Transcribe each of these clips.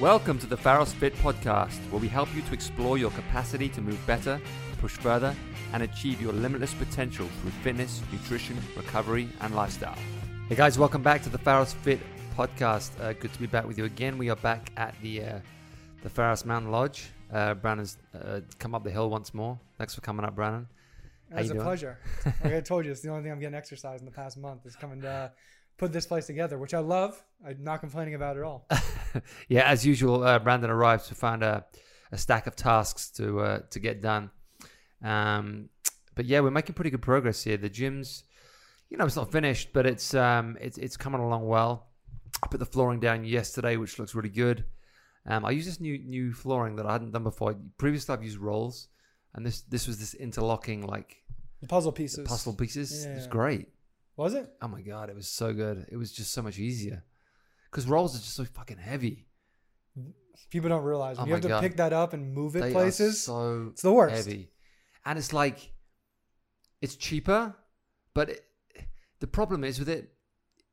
Welcome to the Farros Fit Podcast, where we help you to explore your capacity to move better, push further, and achieve your limitless potential through fitness, nutrition, recovery, and lifestyle. Hey guys, welcome back to the Farros Fit Podcast. Good to be back with you again. We are back at the Farros Mountain Lodge. Brandon's come up the hill once more. Thanks for coming up, Brandon. It was a pleasure. Like I told you, it's the only thing I'm getting exercise in the past month is coming to put this place together, which I love. I'm not complaining about it at all. Yeah, as usual, Brandon arrives to find a stack of tasks to get done. But yeah, we're making pretty good progress here. The gym's, you know, it's not finished, but it's coming along well. I put the flooring down yesterday, which looks really good. I use this new flooring that I hadn't done before. Previously, I've used rolls, and this was this interlocking, like, the puzzle pieces. Yeah. It was great. Was it? Oh my God, it was so good. It was just so much easier. Because rolls are just so fucking heavy. People don't realize. You have to pick that up and move it places. So it's the worst. Heavy. And it's like, it's cheaper, but the problem is with it,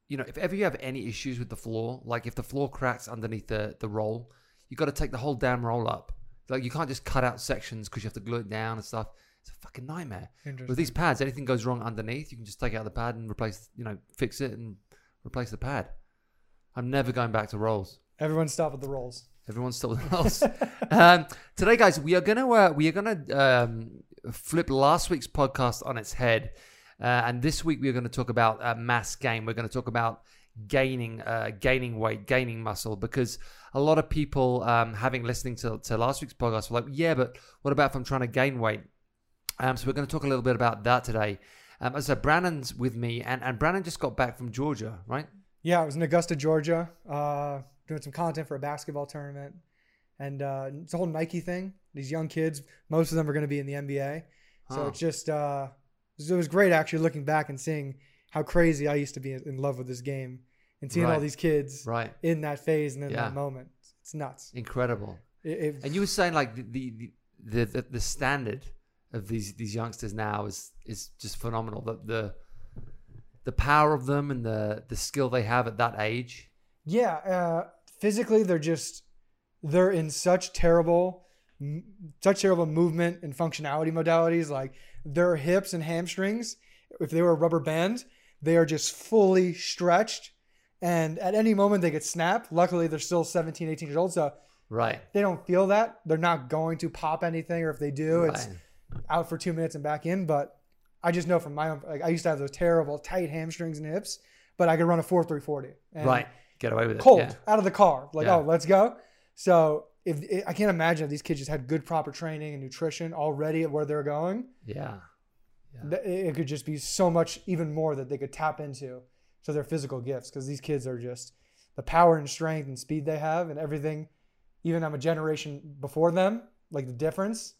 you know, if ever you have any issues with the floor, like if the floor cracks underneath the roll, you got to take the whole damn roll up. Like, you can't just cut out sections because you have to glue it down and stuff. It's a fucking nightmare. With these pads, anything goes wrong underneath, you can just take out the pad and replace, you know, fix it and replace the pad. I'm never going back to rolls. Everyone stop with the rolls. Today, guys, we are gonna flip last week's podcast on its head, and this week we are going to talk about mass gain. We're going to talk about gaining weight, gaining muscle, because a lot of people having listening to last week's podcast were like, yeah, but what about if I'm trying to gain weight? So we're going to talk a little bit about that today. As I said, Brandon's with me, and Brandon just got back from Georgia, right? Yeah, I was in Augusta, Georgia, doing some content for a basketball tournament. And it's a whole Nike thing. These young kids, most of them are going to be in the NBA. Huh. So it's just, it was great actually looking back and seeing how crazy I used to be in love with this game and seeing all these kids in that phase and in that moment. It's nuts. Incredible. And you were saying, like, the standard of these youngsters now is just phenomenal. The power of them and the skill they have at that age. Yeah, physically they're in such terrible movement and functionality modalities. Like, their hips and hamstrings, if they were a rubber band, they are just fully stretched, and at any moment they could snap. Luckily, they're still 17, 18 years old, so they don't feel that. They're not going to pop anything, or if they do, it's out for 2 minutes and back in. But I just know from my own, like, I used to have those terrible tight hamstrings and hips, but I could run a 4.340. Get away with it. Cold, out of the car. Like, oh, let's go. So I can't imagine if these kids just had good proper training and nutrition already at where they're going. Yeah. It could just be so much, even more that they could tap into to their physical gifts, because these kids are just, the power and strength and speed they have and everything, even I'm a generation before them, like the difference.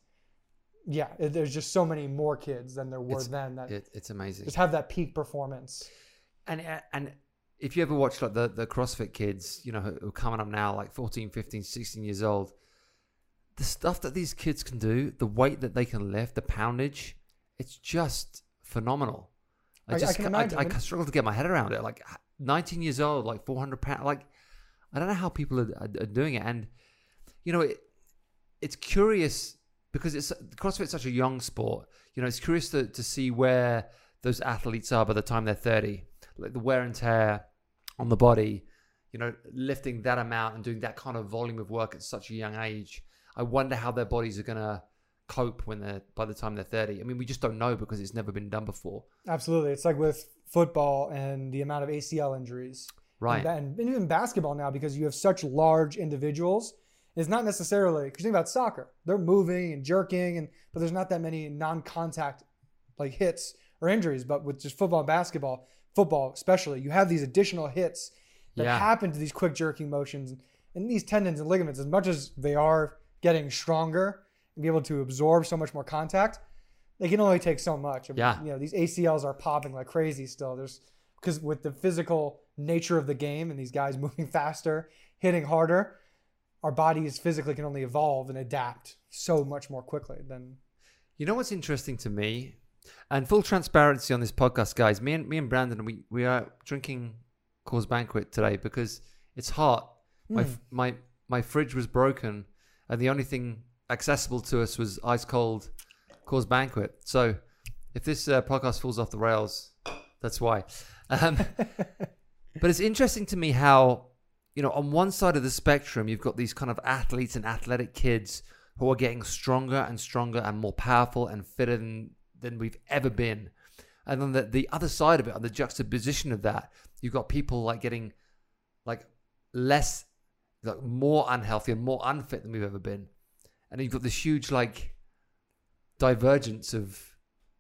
Yeah, there's just so many more kids than there were then. It's amazing. Just have that peak performance. And if you ever watch, like, the CrossFit kids, you know, who are coming up now, like 14, 15, 16 years old, the stuff that these kids can do, the weight that they can lift, the poundage, it's just phenomenal. I struggle to get my head around it. Like, 19 years old, like 400 pounds. Like, I don't know how people are doing it. And, you know, it's curious, because CrossFit's such a young sport. You know, it's curious to see where those athletes are by the time they're 30. Like, the wear and tear on the body, you know, lifting that amount and doing that kind of volume of work at such a young age. I wonder how their bodies are going to cope by the time they're 30. I mean, we just don't know, because it's never been done before. Absolutely. It's like with football and the amount of ACL injuries. Right. And even basketball now, because you have such large individuals. It's not necessarily, because you think about soccer, they're moving and jerking, but there's not that many non-contact, like, hits or injuries. But with just football and basketball, football especially, you have these additional hits that happen to these quick jerking motions, and these tendons and ligaments, as much as they are getting stronger and be able to absorb so much more contact, they can only take so much. Yeah. You know, these ACLs are popping like crazy still. Because with the physical nature of the game and these guys moving faster, hitting harder, our bodies physically can only evolve and adapt so much more quickly than. You know what's interesting to me, and full transparency on this podcast, guys. Me and Brandon, we are drinking Coors Banquet today because it's hot. My my fridge was broken and the only thing accessible to us was ice cold Coors Banquet. So if this podcast falls off the rails, that's why. But it's interesting to me how, you know, on one side of the spectrum, you've got these kind of athletes and athletic kids who are getting stronger and stronger and more powerful and fitter than we've ever been. And then the other side of it, on the juxtaposition of that, you've got people like getting like less, like more unhealthy and more unfit than we've ever been. And you've got this huge like divergence of...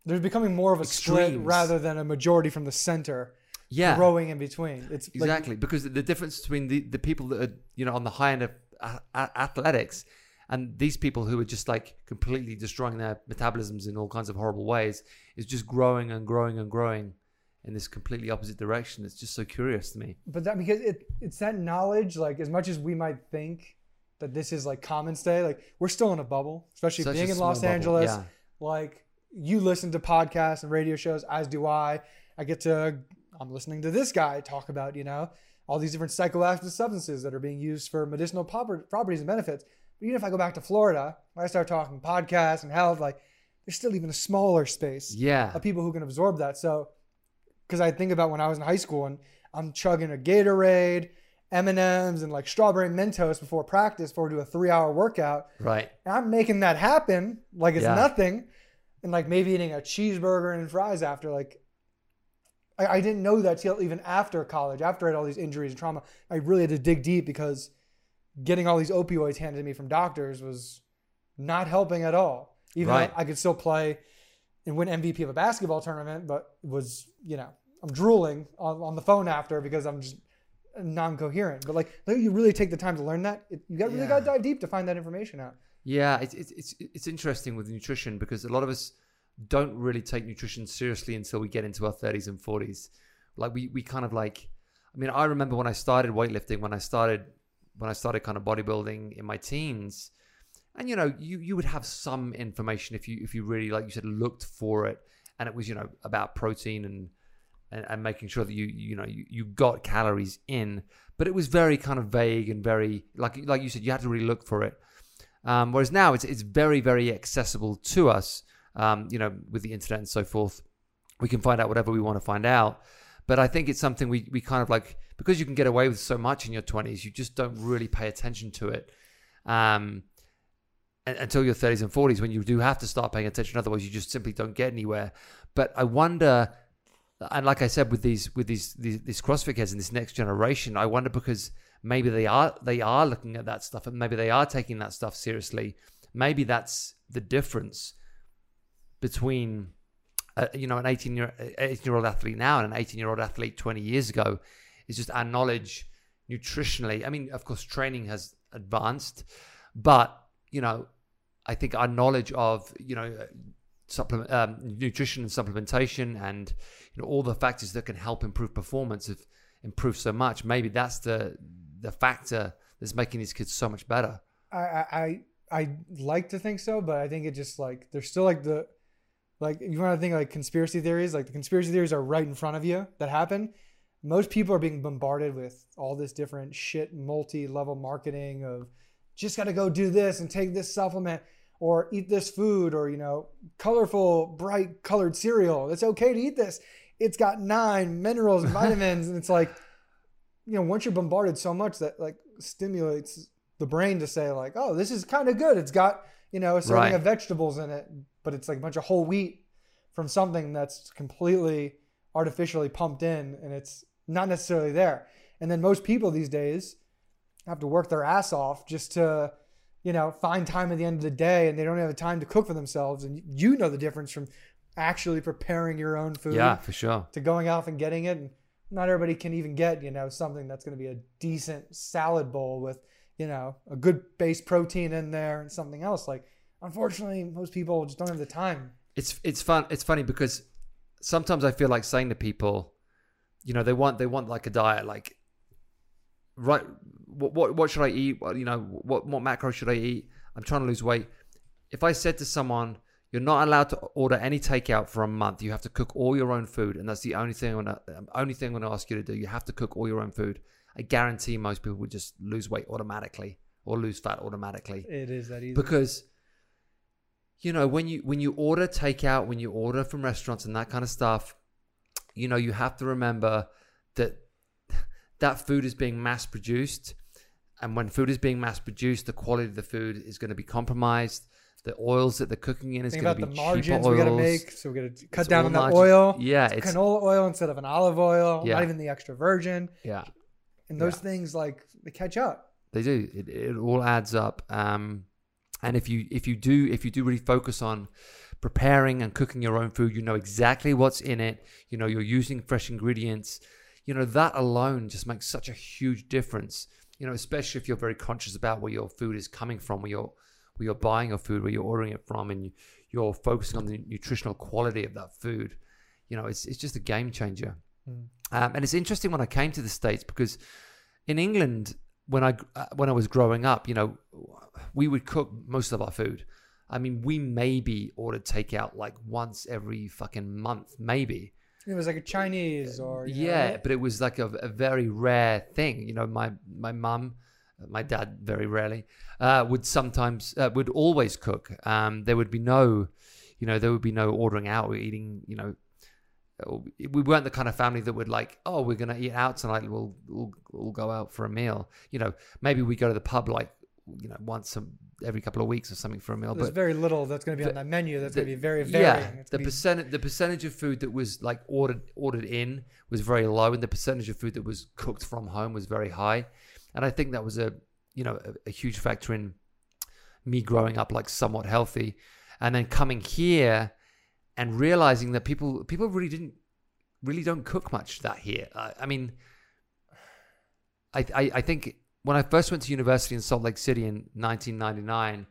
There's becoming more of a split rather than a majority from the center. Yeah, growing in between. It's exactly like, because the difference between the people that are, you know, on the high end of athletics and these people who are just like completely destroying their metabolisms in all kinds of horrible ways is just growing and growing and growing in this completely opposite direction. It's just so curious to me. But that because it's that knowledge, like as much as we might think that this is like common today, like we're still in a bubble, especially being in Los Angeles. Yeah. Like, you listen to podcasts and radio shows, as do I. I'm listening to this guy talk about, you know, all these different psychoactive substances that are being used for medicinal properties and benefits. But even if I go back to Florida, when I start talking podcasts and health, like there's still even a smaller space of people who can absorb that. So, because I think about when I was in high school and I'm chugging a Gatorade, M&Ms, and like strawberry Mentos before practice, before I do a 3-hour workout. Right. And I'm making that happen like it's nothing. And like maybe eating a cheeseburger and fries after, like, I didn't know that till even after college, after I had all these injuries and trauma. I really had to dig deep because getting all these opioids handed to me from doctors was not helping at all. Even though I could still play and win MVP of a basketball tournament, but was, you know, I'm drooling on the phone after because I'm just non-coherent. But like, you really take the time to learn that. You really got to dive deep to find that information out. Yeah, it's interesting with nutrition because a lot of us don't really take nutrition seriously until we get into our 30s and 40s. Like we kind of like, I mean, I remember when I started weightlifting, when I started kind of bodybuilding in my teens, and you know, you would have some information if you really, like you said, looked for it, and it was, you know, about protein and making sure that you got calories in, but it was very kind of vague and very like you said, you had to really look for it. Whereas now it's very, very accessible to us, you know, with the internet and so forth. We can find out whatever we want to find out. But I think it's something we kind of like, because you can get away with so much in your 20s, you just don't really pay attention to it until your 30s and 40s, when you do have to start paying attention. Otherwise, you just simply don't get anywhere. But I wonder, and like I said, with these CrossFit heads and this next generation, I wonder because... maybe they are looking at that stuff and maybe they are taking that stuff seriously. Maybe that's the difference between, you know, an 18-year-old athlete now and an 18-year-old athlete 20 years ago. It's just our knowledge nutritionally. I mean, of course, training has advanced, but, you know, I think our knowledge of, you know, nutrition and supplementation and, you know, all the factors that can help improve performance have improved so much. Maybe that's the factor that's making these kids so much better. I like to think so, but I think it just like, there's still like you want to think like conspiracy theories, like the conspiracy theories are right in front of you that happen. Most people are being bombarded with all this different shit, multi-level marketing of just got to go do this and take this supplement or eat this food or, you know, colorful, bright colored cereal. It's okay to eat this. It's got 9 minerals and vitamins. And it's like, you know, once you're bombarded so much that like stimulates the brain to say like, oh, this is kind of good. It's got, you know, a serving of vegetables in it, but it's like a bunch of whole wheat from something that's completely artificially pumped in and it's not necessarily there. And then most people these days have to work their ass off just to, you know, find time at the end of the day, and they don't have the time to cook for themselves. And you know the difference from actually preparing your own food, yeah, for sure, to going off and getting it. And not everybody can even get, you know, something that's going to be a decent salad bowl with, you know, a good base protein in there and something else. Like, unfortunately, most people just don't have the time. It's funny because sometimes I feel like saying to people, you know, they want like a diet, like, right, what should I eat? You know, what macro should I eat? I'm trying to lose weight. If I said to someone, you're not allowed to order any takeout for a month. You have to cook all your own food. And that's the only thing I'm going to ask you to do. You have to cook all your own food. I guarantee most people would just lose weight automatically or lose fat automatically. It is that easy. Because, you know, when you order takeout, when you order from restaurants and that kind of stuff, you know, you have to remember that that food is being mass produced. And when food is being mass produced, the quality of the food is going to be compromised. The oils that they're cooking in is going to be cheaper oils. Think about the margins we got to make. So we got to cut down on the oil. Yeah. It's canola oil instead of an olive oil. Yeah. Not even the extra virgin. Yeah. And those things, like, they catch up. They do. It all adds up. And if you do really focus on preparing and cooking your own food, you know exactly what's in it. You know, you're using fresh ingredients. You know, that alone just makes such a huge difference. You know, especially if you're very conscious about where your food is coming from, where you're buying your food, where you're ordering it from, and you're focusing on the nutritional quality of that food. You know, it's just a game changer. Mm. And it's interesting when I came to the States, because in England, when I was growing up, you know, we would cook most of our food. I mean, we maybe ordered takeout like once every fucking month, maybe. It was like a Chinese or... Yeah, but it was like a very rare thing. You know, my mum, my dad very rarely, would always cook. There would be no ordering out or eating, you know. We weren't the kind of family that would like, oh, we're going to eat out tonight. We'll go out for a meal. You know, maybe we go to the pub like, you know, every couple of weeks or something for a meal. There's very little that's going to be on that menu. That's going to be very varying. Yeah, the percentage of food that was like ordered in was very low, and the percentage of food that was cooked from home was very high. And I think that was a huge factor in me growing up like somewhat healthy, and then coming here and realizing that people really don't cook much that here. I think when I first went to university in Salt Lake City in 1999,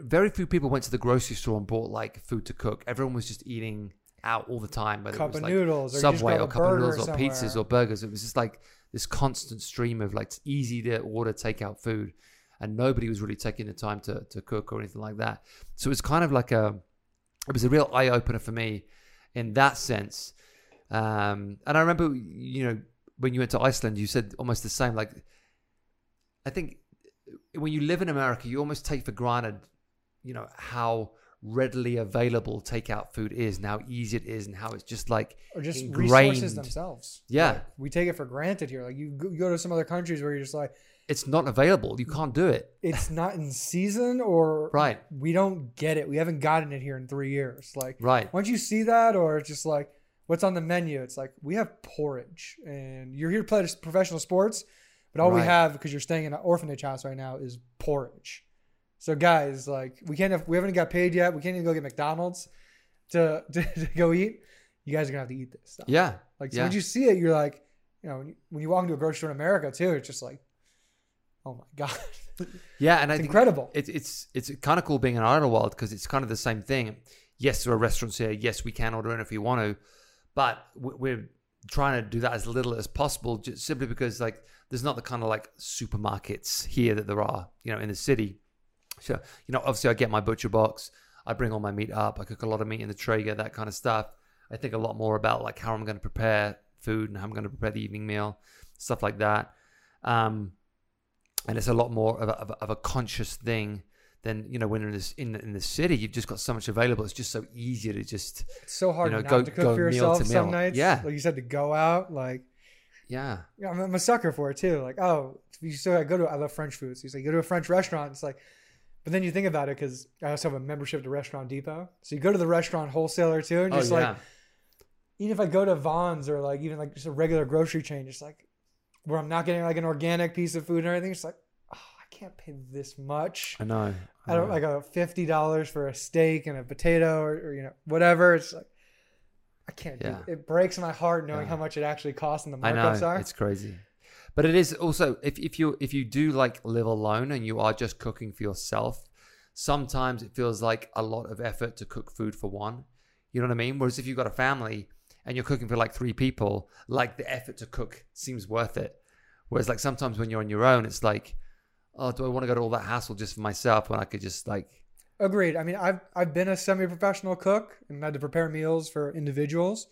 very few people went to the grocery store and bought like food to cook. Everyone was just eating out all the time, whether it was like Subway or cup of noodles or pizzas or burgers. It was just like this constant stream of like easy to order takeout food, and nobody was really taking the time to cook or anything like that. So it's kind of like it was a real eye opener for me in that sense. And I remember, you know, when you went to Iceland, you said almost the same. Like, I think when you live in America, you almost take for granted, you know, how readily available takeout food is, and how easy it is, and how it's just like ingrained. Resources themselves. Yeah. Like, we take it for granted here. Like, you go to some other countries where you're just like, it's not available. You can't do it. It's not in season, or right. We don't get it. We haven't gotten it here in 3 years. Like, right. Once you see that, or it's just like, what's on the menu? It's like, we have porridge, and you're here to play professional sports, but all right. We have, because you're staying in an orphanage house right now, is porridge. So guys, like, we haven't got paid yet. We can't even go get McDonald's to go eat. You guys are gonna have to eat this stuff. Yeah. Like, so yeah. When you see it, you're like, you know, when you walk into a grocery store in America too, it's just like, oh my God. Yeah, and I think incredible. It's kind of cool being in Idlewild, because it's kind of the same thing. Yes, there are restaurants here. Yes, we can order in if we want to, but we're trying to do that as little as possible, just simply because like there's not the kind of like supermarkets here that there are, you know, in the city. So, you know, obviously I get my butcher box. I bring all my meat up. I cook a lot of meat in the Traeger, that kind of stuff. I think a lot more about like how I'm going to prepare food and how I'm going to prepare the evening meal, stuff like that. And it's a lot more of a conscious thing than, you know, when you're in the city, you've just got so much available. It's just so easy to just, it's so hard, you know, to cook for yourself some nights. Yeah. Like you said, to go out, like, yeah, I'm a sucker for it too. Like, oh, you still gotta I love French food. So he's like, go to a French restaurant. It's like, but then you think about it, because I also have a membership to Restaurant Depot. So you go to the restaurant wholesaler too, and just like, even if I go to Vons or like even like just a regular grocery chain, just like where I'm not getting like an organic piece of food or anything, it's like, oh, I can't pay this much. I know. I don't like a $50 for a steak and a potato or you know whatever. It's like, I can't do it. It breaks my heart knowing how much it actually costs and the markups are. It's crazy. But it is also, if you do like live alone and you are just cooking for yourself, sometimes it feels like a lot of effort to cook food for one. You know what I mean? Whereas if you've got a family and you're cooking for like three people, like the effort to cook seems worth it. Whereas like sometimes when you're on your own, it's like, oh, do I want to go to all that hassle just for myself when I could just like... Agreed. I mean, I've been a semi-professional cook and had to prepare meals for individuals.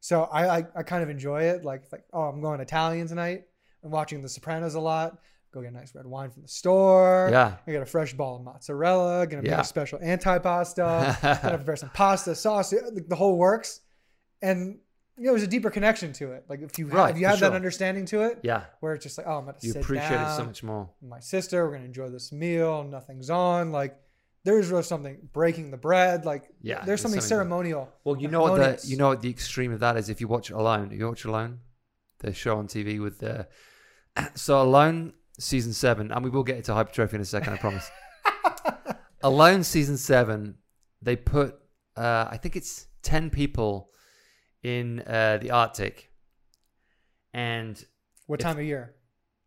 So I kind of enjoy it. Like, oh, I'm going Italian tonight. I'm watching The Sopranos a lot. go get a nice red wine from the store. Yeah. I got a fresh ball of mozzarella. Going to make a special anti-pasta. Going to prepare some pasta, sauce, the whole works. And you know, there's a deeper connection to it. Like if you have that understanding to it, where it's just like, oh, I'm going to sit down. You appreciate it so much more. My sister, we're going to enjoy this meal. Nothing's on. Like there's really something breaking the bread. Like there's something ceremonial. Well, you know what the extreme of that is if you watch Alone. You watch Alone, the show on TV with the... So Alone season 7, and we will get into hypertrophy in a second, I promise. Alone season 7, they put, I think it's 10 people in the Arctic. And what time of year?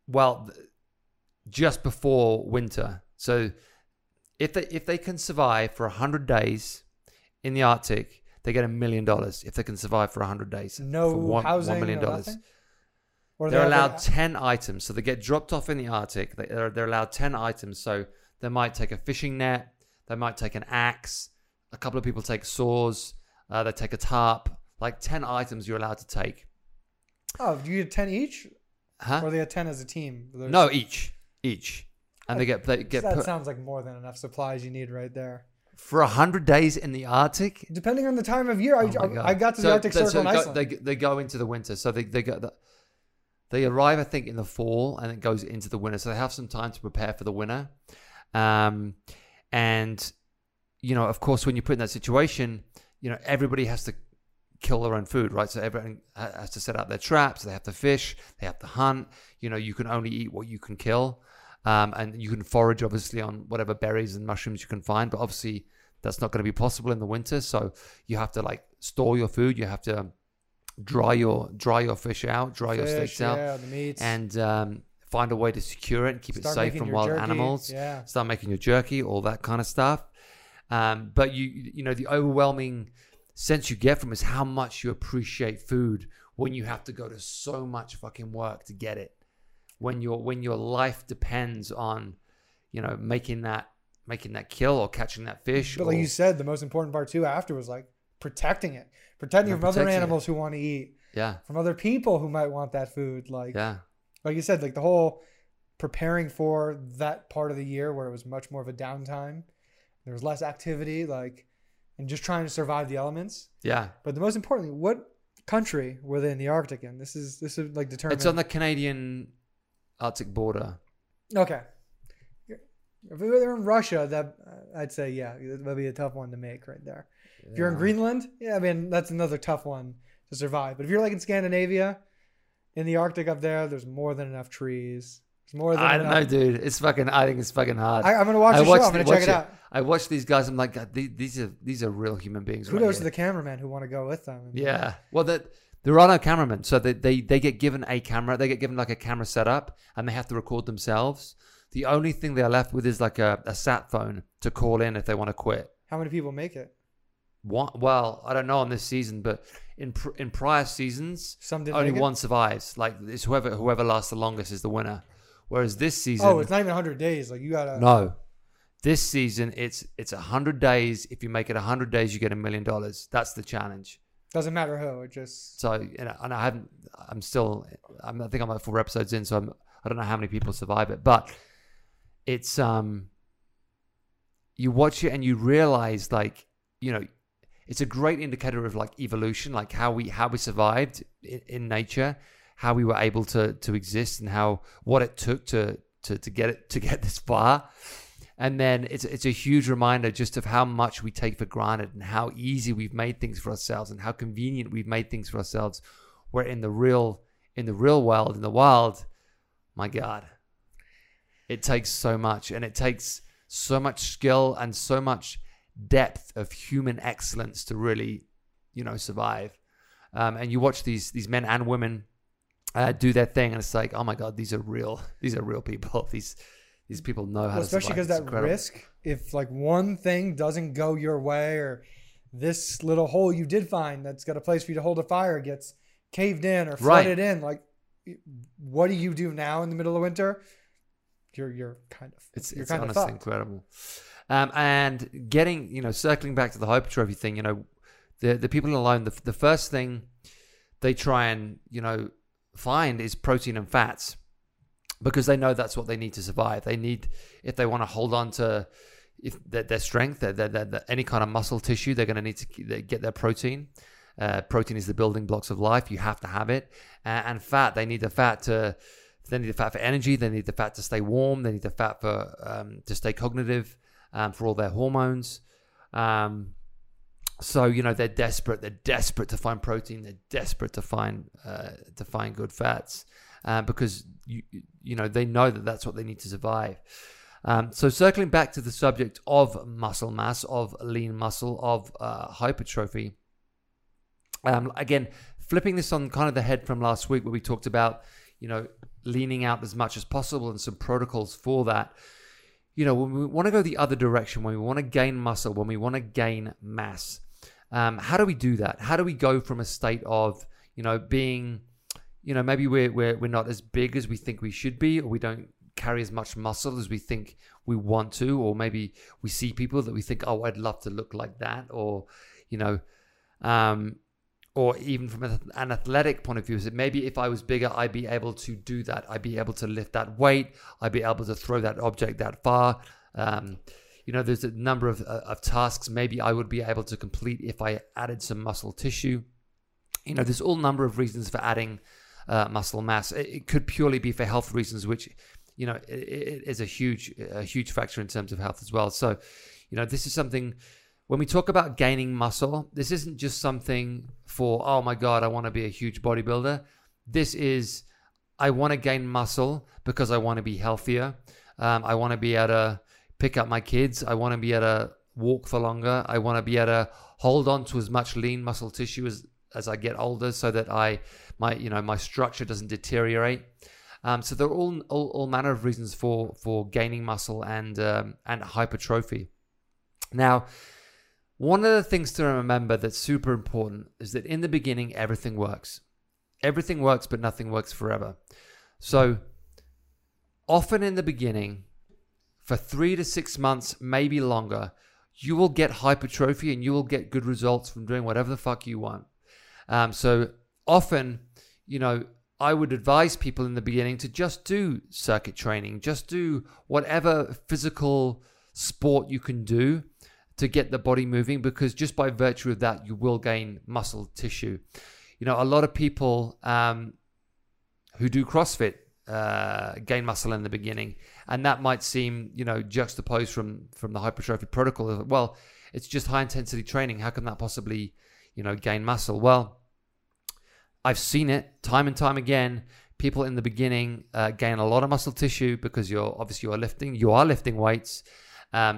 Well, just before winter. So if they can survive for 100 days in the Arctic, they get $1 million. If they can survive for 100 days, $1 million. They're allowed 10 items. So they get dropped off in the Arctic. They're allowed 10 items. So they might take a fishing net. They might take an axe. A couple of people take saws. They take a tarp. Like 10 items you're allowed to take. Oh, you get 10 each? Huh? Or they get 10 as a team? No, each. And that sounds like more than enough supplies you need right there. For 100 days in the Arctic? Depending on the time of year. I got to the Arctic Circle in Iceland. They go into the winter. So they go... They arrive, I think, in the fall, and it goes into the winter. So they have some time to prepare for the winter. And, you know, of course, when you put in that situation, you know, everybody has to kill their own food, right? So everyone has to set out their traps. They have to fish. They have to hunt. You know, you can only eat what you can kill. And you can forage, obviously, on whatever berries and mushrooms you can find. But obviously, that's not going to be possible in the winter. So you have to, like, store your food. You have to... dry your fish out, your steaks out, the meats. And find a way to secure it and keep it safe from wild animals. Yeah. Start making your jerky, all that kind of stuff. But you know, the overwhelming sense you get from is how much you appreciate food when you have to go to so much fucking work to get it. When your life depends on, you know, making that kill or catching that fish. But like you said, the most important part too after was like protecting it. Protecting you from other animals who want to eat. Yeah. From other people who might want that food. Like you said, like the whole preparing for that part of the year where it was much more of a downtime. There was less activity, like, and just trying to survive the elements. Yeah. But the most importantly, what country were they in the Arctic in? This is like determined. It's on the Canadian Arctic border. Okay. If we were in Russia, that I'd say, yeah, that'd be a tough one to make right there. Yeah. If you're in Greenland, yeah, I mean, that's another tough one to survive. But if you're like in Scandinavia, in the Arctic up there, there's more than enough trees. There's more than enough. I don't know, dude. I think it's fucking hard. I'm going to watch the show. I'm going to check it out. I watch these guys. I'm like, God, these are real human beings. Kudos to the cameraman who want to go with them. Yeah. Well, there are no cameramen. So they get given a camera. They get given like a camera setup and they have to record themselves. The only thing they're left with is like a sat phone to call in if they want to quit. How many people make it? One, well, I don't know on this season, but in prior seasons, only one survives. Like it's whoever lasts the longest is the winner. Whereas this season, it's not even 100 days. Like you gotta This season, it's 100 days. If you make it 100 days, you get $1 million. That's the challenge. Doesn't matter who. It just and I haven't. I'm still. I think I'm like 4 episodes in, so I don't know how many people survive it, but it's you watch it and you realize like you know. It's a great indicator of like evolution, like how we survived in nature, how we were able to exist, and what it took to get this far. And then it's a huge reminder just of how much we take for granted and how easy we've made things for ourselves and how convenient we've made things for ourselves. Where in the real world, in the wild, my God, it takes so much, and it takes so much skill and so much depth of human excellence to really, you know, survive. And you watch these men and women do their thing, and it's like, oh my God, these are real people. These people know how to survive. Especially because that risk, if like one thing doesn't go your way, or this little hole you did find that's got a place for you to hold a fire gets caved in or flooded in, like what do you do now in the middle of winter? You're kind of it's honestly incredible. And getting, you know, circling back to the hypertrophy thing, you know, the people alone, the first thing they try and, you know, find is protein and fats. because they know that's what they need to survive. They need, if they want to hold on to their strength, their any kind of muscle tissue, they're going to need to get their protein. Protein is the building blocks of life. You have to have it. And fat, they need the fat to... They need the fat for energy. They need the fat to stay warm. They need the fat for to stay cognitive, for all their hormones. So you know, they're desperate. They're desperate to find protein. They're desperate to find good fats, because you know, they know that that's what they need to survive. So circling back to the subject of muscle mass, of lean muscle, of hypertrophy. Again, flipping this on kind of the head from last week, where we talked about, you know, leaning out as much as possible and some protocols for that. You know, when we want to go the other direction, when we want to gain muscle, when we want to gain mass, how do we do that? How do we go from a state of, you know, being, you know, maybe we're not as big as we think we should be, or we don't carry as much muscle as we think we want to, or maybe we see people that we think, oh, I'd love to look like that, or, you know, or even from an athletic point of view, is that maybe if I was bigger, I'd be able to do that. I'd be able to lift that weight. I'd be able to throw that object that far. You know, there's a number of tasks maybe I would be able to complete if I added some muscle tissue. You know, there's all number of reasons for adding muscle mass. It could purely be for health reasons, which, you know, it is a huge factor in terms of health as well. So, you know, this is something... When we talk about gaining muscle, this isn't just something for, oh my God, I want to be a huge bodybuilder. This is, I want to gain muscle because I want to be healthier. I want to be able to pick up my kids. I want to be able to walk for longer. I want to be able to hold on to as much lean muscle tissue as I get older, so that my structure doesn't deteriorate. So there are all manner of reasons for gaining muscle and hypertrophy. Now, one of the things to remember that's super important is that in the beginning, everything works. Everything works, but nothing works forever. So often in the beginning, for 3 to 6 months, maybe longer, you will get hypertrophy and you will get good results from doing whatever the fuck you want. So often, you know, I would advise people in the beginning to just do circuit training, just do whatever physical sport you can do to get the body moving, because just by virtue of that, you will gain muscle tissue. You know, a lot of people who do CrossFit gain muscle in the beginning, and that might seem, you know, juxtaposed from the hypertrophy protocol. Well, it's just high intensity training. How can that possibly, you know, gain muscle? Well, I've seen it time and time again. People in the beginning gain a lot of muscle tissue because you are lifting weights.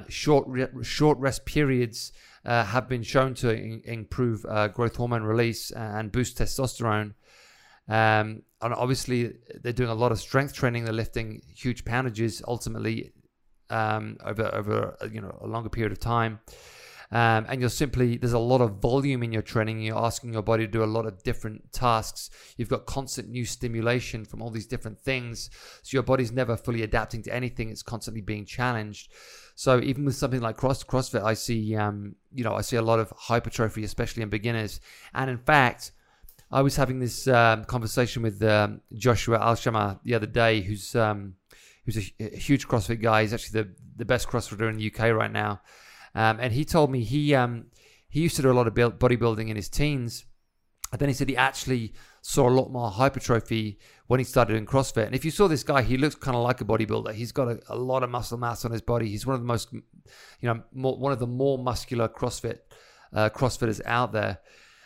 Short rest periods have been shown to improve growth hormone release and boost testosterone. And obviously, they're doing a lot of strength training. They're lifting huge poundages ultimately over you know, a longer period of time. And there's a lot of volume in your training. You're asking your body to do a lot of different tasks. You've got constant new stimulation from all these different things. So your body's never fully adapting to anything. It's constantly being challenged. So even with something like CrossFit, I see, you know, I see a lot of hypertrophy, especially in beginners. And in fact, I was having this conversation with Joshua Al-Shammar the other day, who's a huge CrossFit guy. He's actually the best CrossFitter in the UK right now. And he told me he used to do a lot of bodybuilding in his teens, and then he said he actually saw a lot more hypertrophy when he started in CrossFit. And if you saw this guy, he looks kind of like a bodybuilder. He's got a lot of muscle mass on his body. He's one of the most, you know, one of the more muscular CrossFitters out there.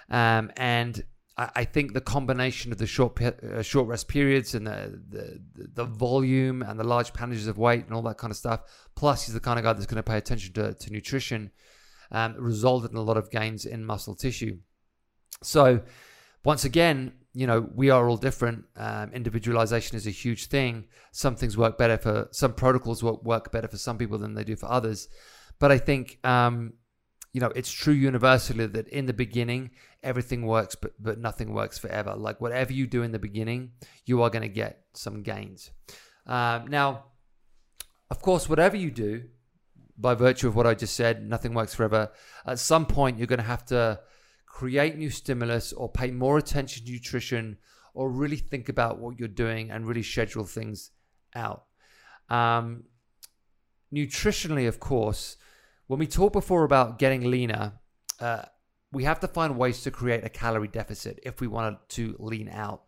And I think the combination of the short rest periods and the volume and the large poundages of weight and all that kind of stuff, plus he's the kind of guy that's going to pay attention to nutrition, resulted in a lot of gains in muscle tissue. So once again, you know, we are all different. Individualization is a huge thing. Some things work better for some protocols work better for some people than they do for others. But I think, you know, it's true universally that in the beginning, everything works, but nothing works forever. Like whatever you do in the beginning, you are going to get some gains. Now, of course, whatever you do, by virtue of what I just said, nothing works forever. At some point, you're going to have to create new stimulus or pay more attention to nutrition or really think about what you're doing and really schedule things out. Nutritionally, of course, when we talked before about getting leaner, we have to find ways to create a calorie deficit if we wanted to lean out.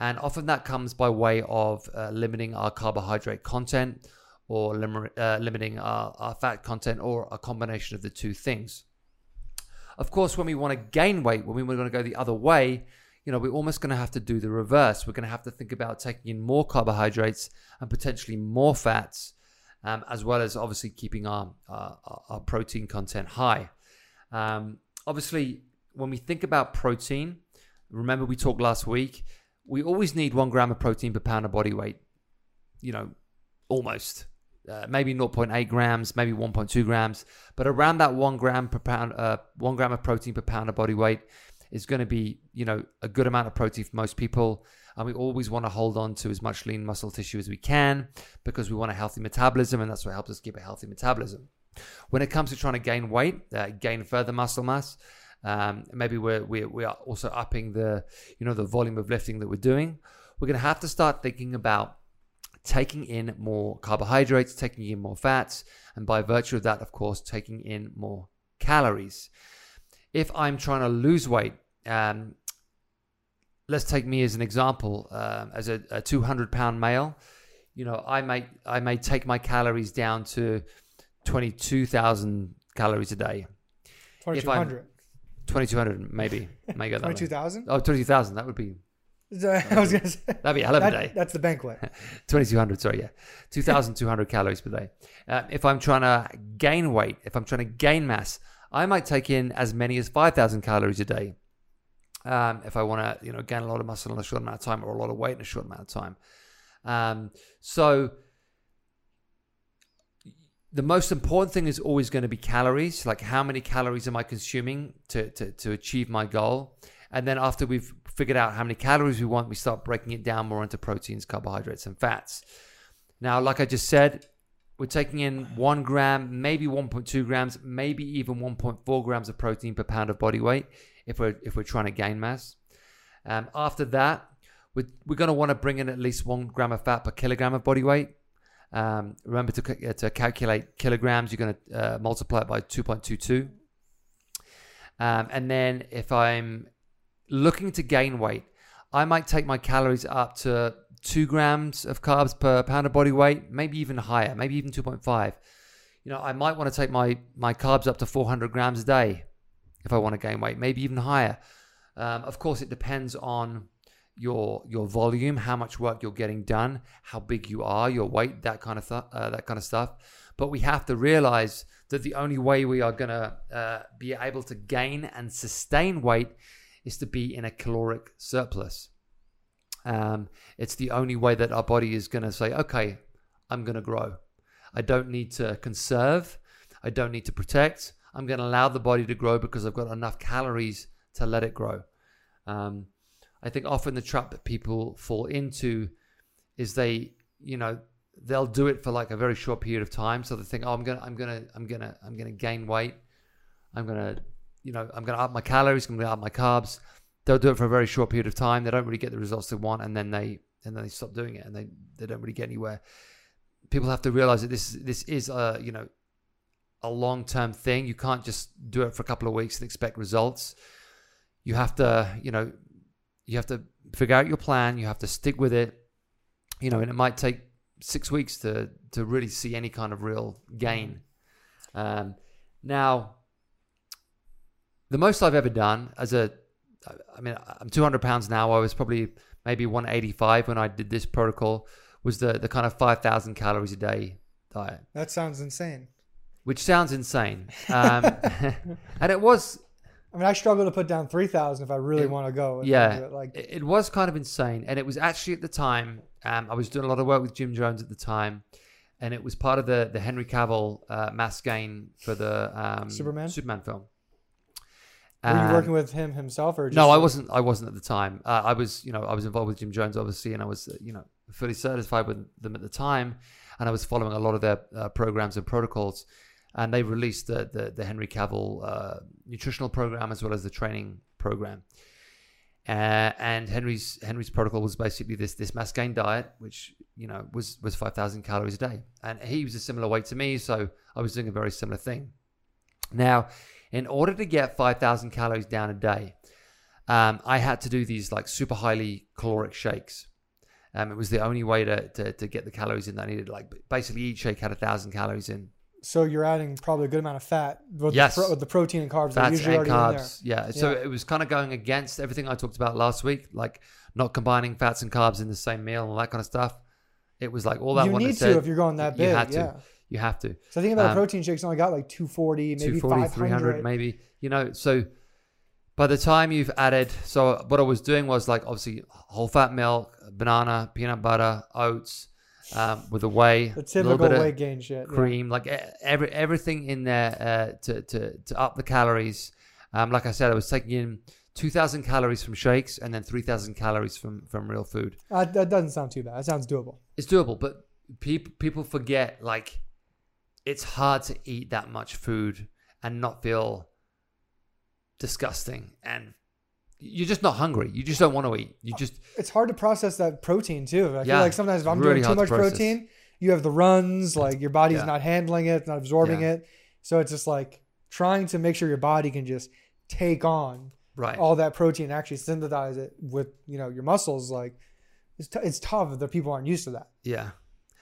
And often that comes by way of limiting our carbohydrate content or limiting our fat content, or a combination of the two things. Of course, when we want to gain weight, when we want to go the other way, you know, we're almost going to have to do the reverse. We're going to have to think about taking in more carbohydrates and potentially more fats, as well as obviously keeping our protein content high. Obviously, when we think about protein, remember we talked last week, we always need 1 gram of protein per pound of body weight, you know, almost. Maybe 0.8 grams, maybe 1.2 grams, but around that 1 gram per pound, 1 gram of protein per pound of body weight is going to be, you know, a good amount of protein for most people. And we always want to hold on to as much lean muscle tissue as we can, because we want a healthy metabolism, and that's what helps us keep a healthy metabolism. When it comes to trying to gain weight, gain further muscle mass, maybe we are also upping the, you know, the volume of lifting that we're doing. We're going to have to start thinking about taking in more carbohydrates, taking in more fats, and by virtue of that, of course, taking in more calories. If I'm trying to lose weight, let's take me as an example. As a 200-pound male, you know, I may take my calories down to 22,000 calories a day. 2,200. 2,200, maybe. May go that 22,000? Oh, 22,000. That would be... I was gonna say, that'd be a hell of a day. That's the banquet. 2,200, sorry, yeah. 2,200 calories per day. If I'm trying to gain weight, if I'm trying to gain mass, I might take in as many as 5,000 calories a day. If I want to, you know, gain a lot of muscle in a short amount of time, or a lot of weight in a short amount of time. So the most important thing is always going to be calories. Like, how many calories am I consuming to achieve my goal? And then after we've figured out how many calories we want, we start breaking it down more into proteins, carbohydrates, and fats. Now, like I just said, we're taking in 1 gram, maybe 1.2 grams, maybe even 1.4 grams of protein per pound of body weight if we're trying to gain mass. After that, we're going to want to bring in at least 1 gram of fat per kilogram of body weight. Remember to calculate kilograms, you're going to multiply it by 2.22. And then if I'm looking to gain weight, I might take my calories up to 2 grams of carbs per pound of body weight, maybe even higher, maybe even 2.5. You know, I might want to take my carbs up to 400 grams a day if I want to gain weight, maybe even higher. Of course, it depends on your volume, how much work you're getting done, how big you are, your weight, that kind of stuff. But we have to realize that the only way we are going to be able to gain and sustain weight is to be in a caloric surplus. It's the only way that our body is going to say, okay, I'm going to grow. I don't need to conserve. I don't need to protect. I'm going to allow the body to grow because I've got enough calories to let it grow. I think often the trap that people fall into is they'll do it for like a very short period of time. So they think, oh, I'm going to gain weight. I'm going to up my calories, I'm going to up my carbs. They'll do it for a very short period of time. They don't really get the results they want, and then they stop doing it, and they don't really get anywhere. People have to realize that this is a long-term thing. You can't just do it for a couple of weeks and expect results. You have to, you have to figure out your plan. You have to stick with it, and it might take 6 weeks to really see any kind of real gain. Now, the most I've ever done I'm 200 pounds now. I was probably maybe 185 when I did this protocol, was the kind of 5,000 calories a day diet. That sounds insane. Which sounds insane. And it was... I mean, I struggle to put down 3,000 if I really want to go. Yeah, it was kind of insane. And it was actually at the time, I was doing a lot of work with Gym Jones at the time. And it was part of the Henry Cavill mass gain for the Superman film. Were you working with him himself, or just no? I wasn't at the time. I was involved with Gym Jones, obviously, and I was fully satisfied with them at the time, and I was following a lot of their programs and protocols. And they released the Henry Cavill nutritional program as well as the training program. And Henry's protocol was basically this Mascane diet, which, you know, was 5,000 calories a day. And he was a similar weight to me, so I was doing a very similar thing. Now, in order to get 5,000 calories down a day, I had to do these like super highly caloric shakes. It was the only way to get the calories in that I needed. Like basically each shake had 1,000 calories in. So you're adding probably a good amount of fat with, yes, with the protein and carbs. Fats usually and carbs, in there. Yeah. So it was kind of going against everything I talked about last week, like not combining fats and carbs in the same meal and all that kind of stuff. It was like all that one. You need to if you're going that big. You had to. Yeah. You have to. So I think about protein shakes only got like 240, maybe 500, maybe. You know, so by the time you've added, so what I was doing was like obviously whole fat milk, banana, peanut butter, oats. With the whey, the typical weight gain shit, cream, like everything in there to up the calories. Like I said, I was taking in 2,000 calories from shakes and then 3,000 calories from real food. That doesn't sound too bad. That sounds doable. It's doable, but people forget, like, it's hard to eat that much food and not feel disgusting, and you're just not hungry. You just don't want to eat. You just, it's hard to process that protein too. I feel like sometimes if I'm doing too much protein, you have the runs, like your body's not handling it, it's not absorbing it. So it's just like trying to make sure your body can just take on all that protein and actually synthesize it with, you know, your muscles. Like it's tough that people aren't used to that. Yeah.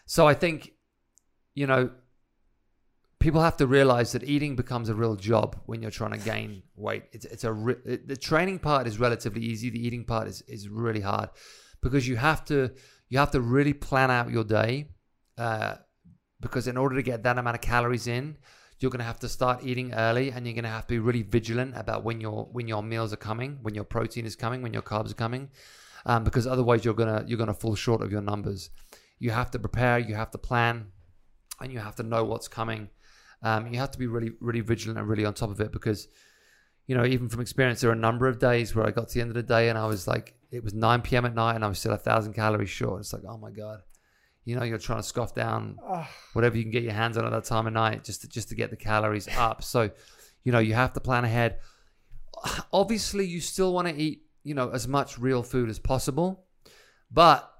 So I think, you know, people have to realize that eating becomes a real job when you're trying to gain weight. The training part is relatively easy. The eating part is really hard because you have to really plan out your day because in order to get that amount of calories in, you're going to have to start eating early and you're going to have to be really vigilant about when your meals are coming, when your protein is coming, when your carbs are coming, because otherwise you're gonna fall short of your numbers. You have to prepare, you have to plan, and you have to know what's coming. You have to be really, really vigilant and really on top of it because, you know, even from experience, there are a number of days where I got to the end of the day and I was like, it was 9 p.m. at night and I was still 1,000 calories short. It's like, oh my God, you know, you're trying to scoff down whatever you can get your hands on at that time of night just to get the calories up. So, you know, you have to plan ahead. Obviously, you still want to eat, you know, as much real food as possible, but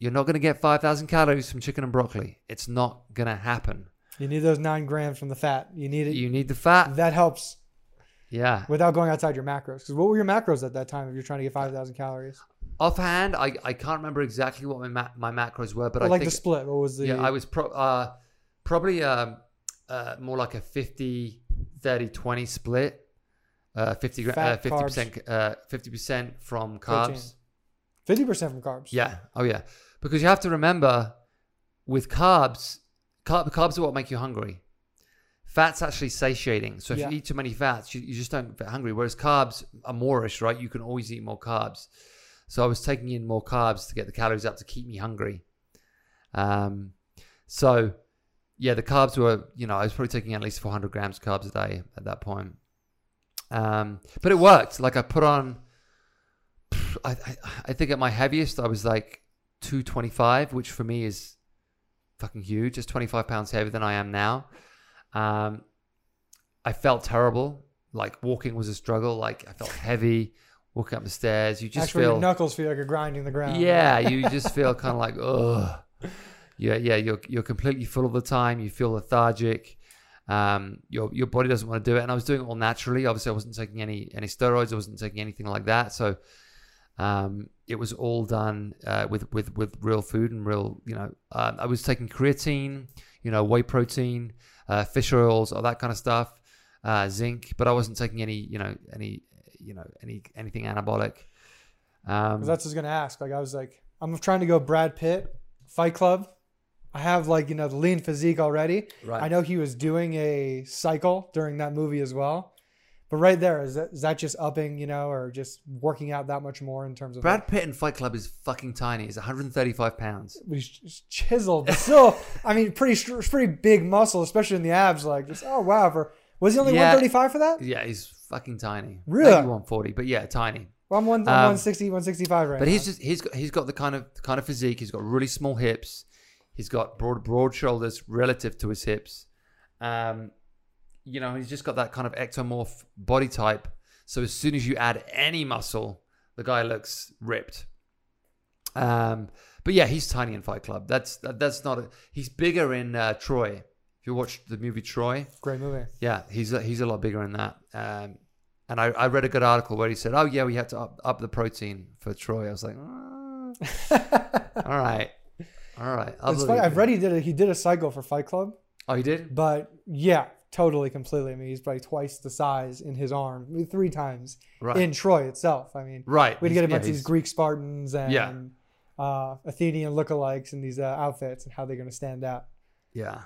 you're not going to get 5,000 calories from chicken and broccoli. It's not going to happen. You need those 9 grams from the fat. You need it. You need the fat. That helps. Yeah. Without going outside your macros. Because what were your macros at that time if you're trying to get 5,000 calories? Offhand, I can't remember exactly what my macros were, but I think the split. What was the? Yeah, I was probably more like a 50-30-20 split. 50% from carbs. 50% from carbs. Yeah. Oh yeah. Because you have to remember, with carbs. Carbs are what make you hungry. Fat's actually satiating. So if you eat too many fats, you just don't get hungry. Whereas carbs are moreish, right? You can always eat more carbs. So I was taking in more carbs to get the calories up to keep me hungry. So yeah, the carbs were, you know, I was probably taking at least 400 grams carbs a day at that point. But it worked. Like I put on, I think at my heaviest, I was like 225, which for me is fucking huge. It's 25 pounds heavier than I am now. I felt terrible. Like walking was a struggle. Like I felt heavy walking up the stairs. You just feel your knuckles feel like you're grinding the ground. Yeah, you just feel kind of like ugh. Yeah. You're completely full all the time. You feel lethargic. Your body doesn't want to do it. And I was doing it all naturally. Obviously, I wasn't taking any steroids. I wasn't taking anything like that. So it was all done with real food and real, you know, I was taking creatine, you know, whey protein, fish oils, all that kind of stuff, zinc, but I wasn't taking anything anabolic. That's what I was going to ask. Like, I was like, I'm trying to go Brad Pitt, Fight Club. I have like, you know, the lean physique already. Right. I know he was doing a cycle during that movie as well. But right there, is that just upping, you know, or just working out that much more in terms of... Brad Pitt in Fight Club is fucking tiny. He's 135 pounds. He's chiseled. But still, I mean, pretty big muscle, especially in the abs. Like, just, oh, wow. Was he only 135 for that? Yeah, he's fucking tiny. Really? Maybe 140, but yeah, tiny. Well, I'm 160, 165 right now. But he's got the kind of physique. He's got really small hips. He's got broad shoulders relative to his hips. You know, he's just got that kind of ectomorph body type. So as soon as you add any muscle The guy looks ripped. But yeah, he's tiny in Fight Club. That's not. He's bigger in Troy. If you watched the movie Troy, great movie. Yeah, he's a lot bigger in that. And I read a good article where he said, "Oh yeah, we had to up the protein for Troy." I was like, "All right." It's funny. I've read he did a cycle for Fight Club. Oh, he did. But yeah, totally, completely. I mean, he's probably twice the size in his arm, I mean, 3 times in Troy itself. I mean, we'd get a bunch of these Greek Spartans and Athenian lookalikes in these outfits and how they're going to stand out. Yeah,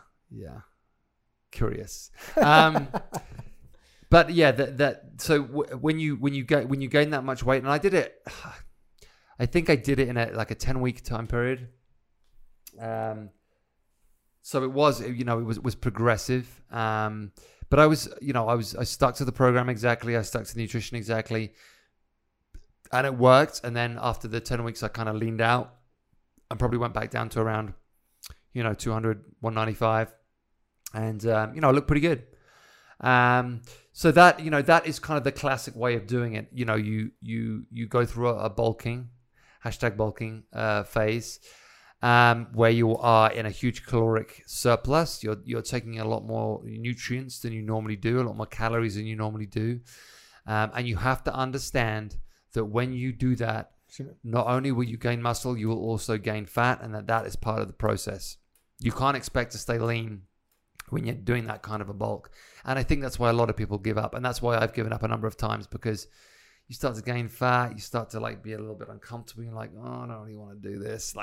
curious. But yeah, so when you gain that much weight, and I did it, I think I did it in a 10-week time period. So it was, it was progressive. But I was, I stuck to the program exactly. I stuck to the nutrition exactly, and it worked. And then after the 10 weeks, I kind of leaned out and probably went back down to around, 200, 195, and, I looked pretty good. So that, that is kind of the classic way of doing it. You go through a bulking, #bulking, phase. Where you are in a huge caloric surplus, you're taking a lot more nutrients than you normally do, a lot more calories than you normally do, and you have to understand that when you do that, not only will you gain muscle, you will also gain fat, and that is part of the process. You can't expect to stay lean when you're doing that kind of a bulk, and I think that's why a lot of people give up, and that's why I've given up a number of times, because you start to gain fat, you start to be a little bit uncomfortable, you're like, oh, I don't really want to do this,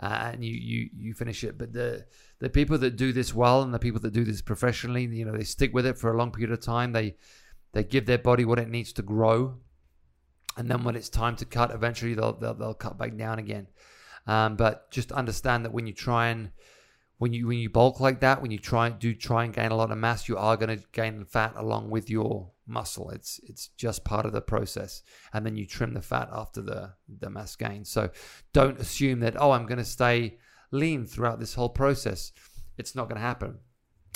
and you finish it. But the people that do this well and the people that do this professionally, they stick with it for a long period of time. They give their body what it needs to grow, and then when it's time to cut, eventually they'll cut back down again. But just understand that when you try and when you bulk like that, when you try and gain a lot of mass, you are going to gain fat along with your muscle. It's just part of the process, and then you trim the fat after the mass gain. So don't assume that, I'm going to stay lean throughout this whole process. It's not going to happen.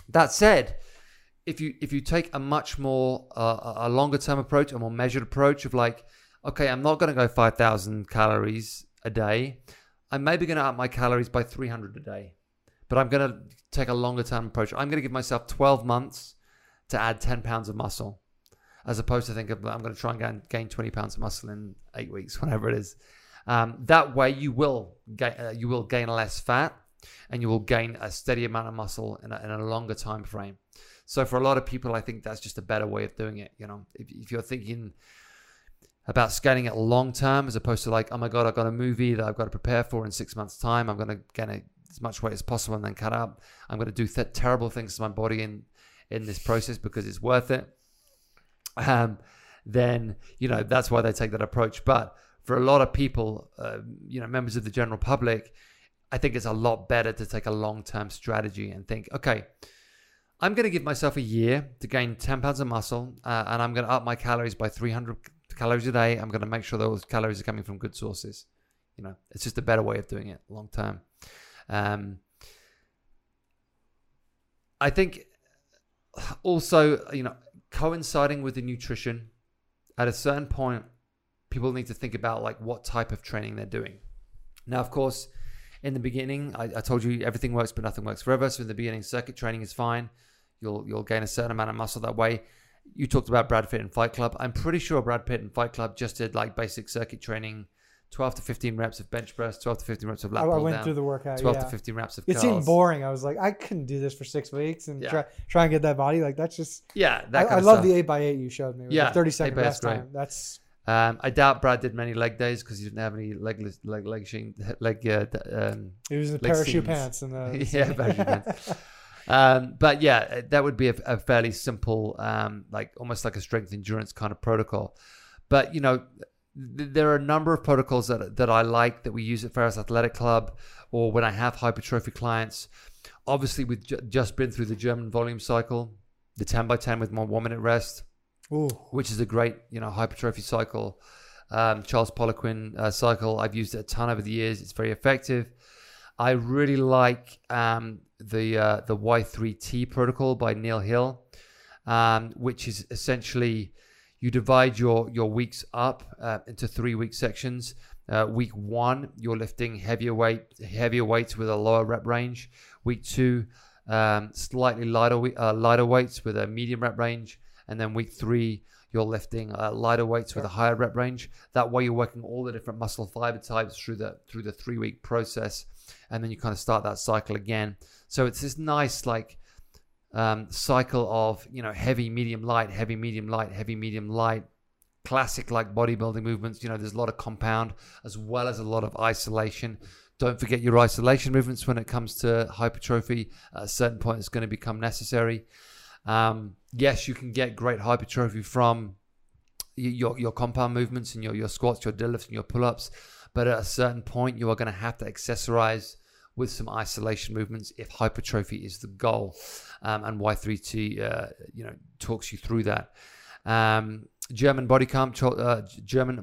That said, if you take a much more a longer term approach, a more measured approach of okay, I'm not going to go 5,000 calories a day. I'm maybe going to up my calories by 300 a day, but I'm going to take a longer term approach. I'm going to give myself 12 months to add 10 pounds of muscle, as opposed to thinking I'm going to try and gain 20 pounds of muscle in 8 weeks, whatever it is. That way you will gain less fat, and you will gain a steady amount of muscle in a longer time frame. So for a lot of people, I think that's just a better way of doing it. If you're thinking about scaling it long term, as opposed to oh my God, I've got a movie that I've got to prepare for in 6 months' time. I'm going to gain as much weight as possible and then cut up. I'm going to do terrible things to my body in this process because it's worth it. Then that's why they take that approach. But for a lot of people, members of the general public, I think it's a lot better to take a long-term strategy and think, okay, I'm going to give myself a year to gain 10 pounds of muscle, and I'm going to up my calories by 300 calories a day. I'm going to make sure those calories are coming from good sources. It's just a better way of doing it long-term. I think also, coinciding with the nutrition, at a certain point, people need to think about what type of training they're doing. Now, of course, in the beginning, I told you everything works, but nothing works forever. So in the beginning, circuit training is fine. You'll gain a certain amount of muscle that way. You talked about Brad Pitt in Fight Club. I'm pretty sure Brad Pitt in Fight Club just did basic circuit training, 12 to 15 reps of bench press, 12 to 15 reps of lat pull down. I went through the workout, 12 to 15 reps of curls. It seemed boring. I was like, I couldn't do this for 6 weeks and try and get that body. That's just... Yeah, that kind of stuff. I love the 8x8 you showed me. Yeah, 30-second rest time. That's... I doubt Brad did many leg days because he didn't have any leg he was in parachute pants. Yeah, parachute pants. But yeah, that would be a fairly simple, almost like a strength endurance kind of protocol. But, there are a number of protocols that I like that we use at Farros Athletic Club, or when I have hypertrophy clients. Obviously, we've just been through the German volume cycle, the 10x10 with my 1 minute rest, which is a great hypertrophy cycle. Charles Poliquin cycle. I've used it a ton over the years. It's very effective. I really like the Y3T protocol by Neil Hill, which is essentially You divide your weeks up into 3-week sections. Week 1, you're lifting heavier weights with a lower rep range. Week 2, slightly lighter weights with a medium rep range. And then week 3, you're lifting lighter weights with a higher rep range. That way you're working all the different muscle fiber types through the 3-week process. And then you kind of start that cycle again. So it's this nice cycle of, heavy, medium, light, heavy, medium, light, heavy, medium, light, classic bodybuilding movements. There's a lot of compound as well as a lot of isolation. Don't forget your isolation movements when it comes to hypertrophy. At a certain point, it's going to become necessary. Yes, you can get great hypertrophy from your compound movements and your squats, your deadlifts, and your pull-ups. But at a certain point, you are going to have to accessorize with some isolation movements if hypertrophy is the goal. And Y3T, talks you through that. German body comp, another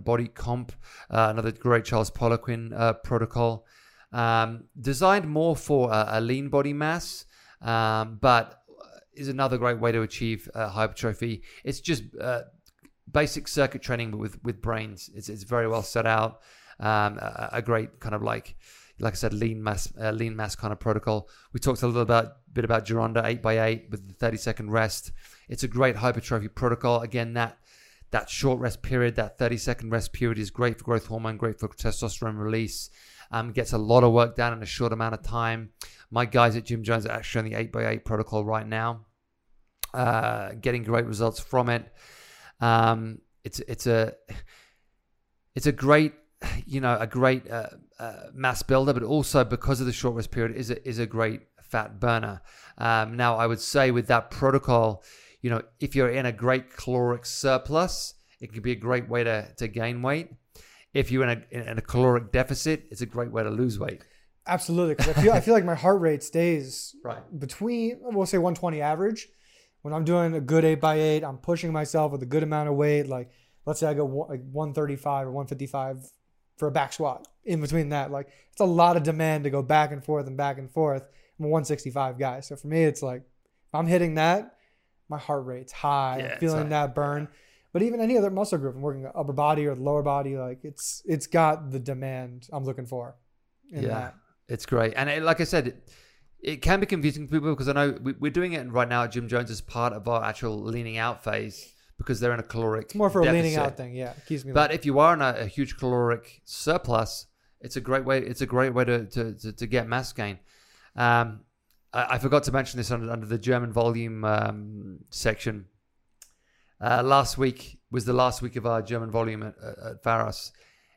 great Charles Poliquin protocol, designed more for a lean body mass, but is another great way to achieve hypertrophy. It's just basic circuit training, but with brains. It's very well set out. A great kind of like I said, lean mass kind of protocol. We talked a little bit about Gironda 8x8 with the 30-second rest. It's a great hypertrophy protocol. Again, that short rest period, that 30-second rest period is great for growth hormone, great for testosterone release. Gets a lot of work done in a short amount of time. My guys at Gym Jones are actually on the 8x8 protocol right now, getting great results from it. It's a great, mass builder, but also because of the short rest period is a great fat burner. Now, I would say with that protocol, if you're in a great caloric surplus, it can be a great way to gain weight. If you're in a caloric deficit, it's a great way to lose weight. Absolutely. Because I feel like my heart rate stays between, we'll say 120 average. When I'm doing a good 8x8, I'm pushing myself with a good amount of weight. Like, let's say I go 135 or 155 for a back squat. In between that, it's a lot of demand to go back and forth and back and forth. I'm a 165 guy. So for me, it's if I'm hitting that, my heart rate's high, I'm feeling that burn. But even any other muscle group, I'm working the upper body or the lower body, it's got the demand I'm looking for in that. It's great. And like I said, it can be confusing for people because I know we're doing it right now at Gym Jones as part of our actual leaning out phase because they're in a caloric deficit. It's more for a leaning out thing, yeah. It keeps me If you are in a huge caloric surplus, it's a great way. It's a great way to get mass gain. I forgot to mention this under the German volume section. Last week was the last week of our German volume at Farros,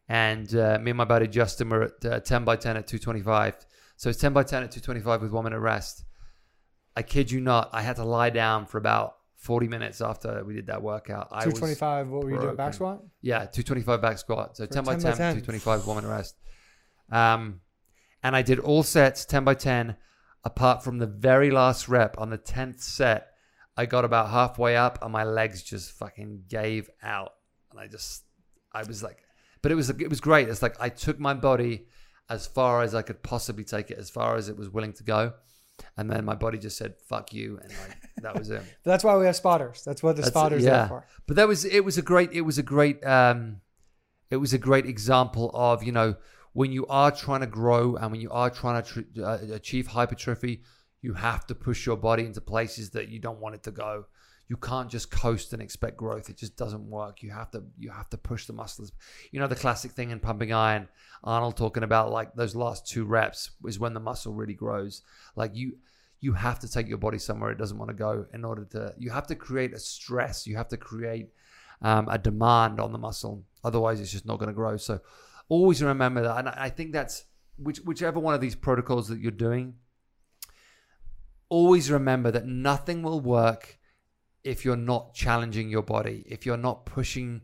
and me and my buddy Justin were at 10x10 at 225. So it's 10x10 at 225 with 1 minute rest. I kid you not, I had to lie down for about 40 minutes after we did that workout. 225, what were you doing, back squat? Yeah, 225 back squat. So 10x10, 225, 1 minute rest. And I did all sets 10x10, apart from the very last rep on the 10th set. I got about halfway up and my legs just fucking gave out. And I was like, but it was great. It's I took my body as far as I could possibly take it, as far as it was willing to go. And then my body just said, fuck you. And that was it. That's why we have spotters. That's what the spotters are for. But it was a great example of, when you are trying to grow and when you are trying to achieve hypertrophy, you have to push your body into places that you don't want it to go. You can't just coast and expect growth. It just doesn't work. You have to push the muscles. The classic thing in pumping iron, Arnold talking about those last 2 reps is when the muscle really grows. You have to take your body somewhere it doesn't want to go in order to, you have to create a stress. You have to create a demand on the muscle. Otherwise, it's just not going to grow. So always remember that. And I think that's whichever one of these protocols that you're doing, always remember that nothing will work if you're not challenging your body, if you're not pushing,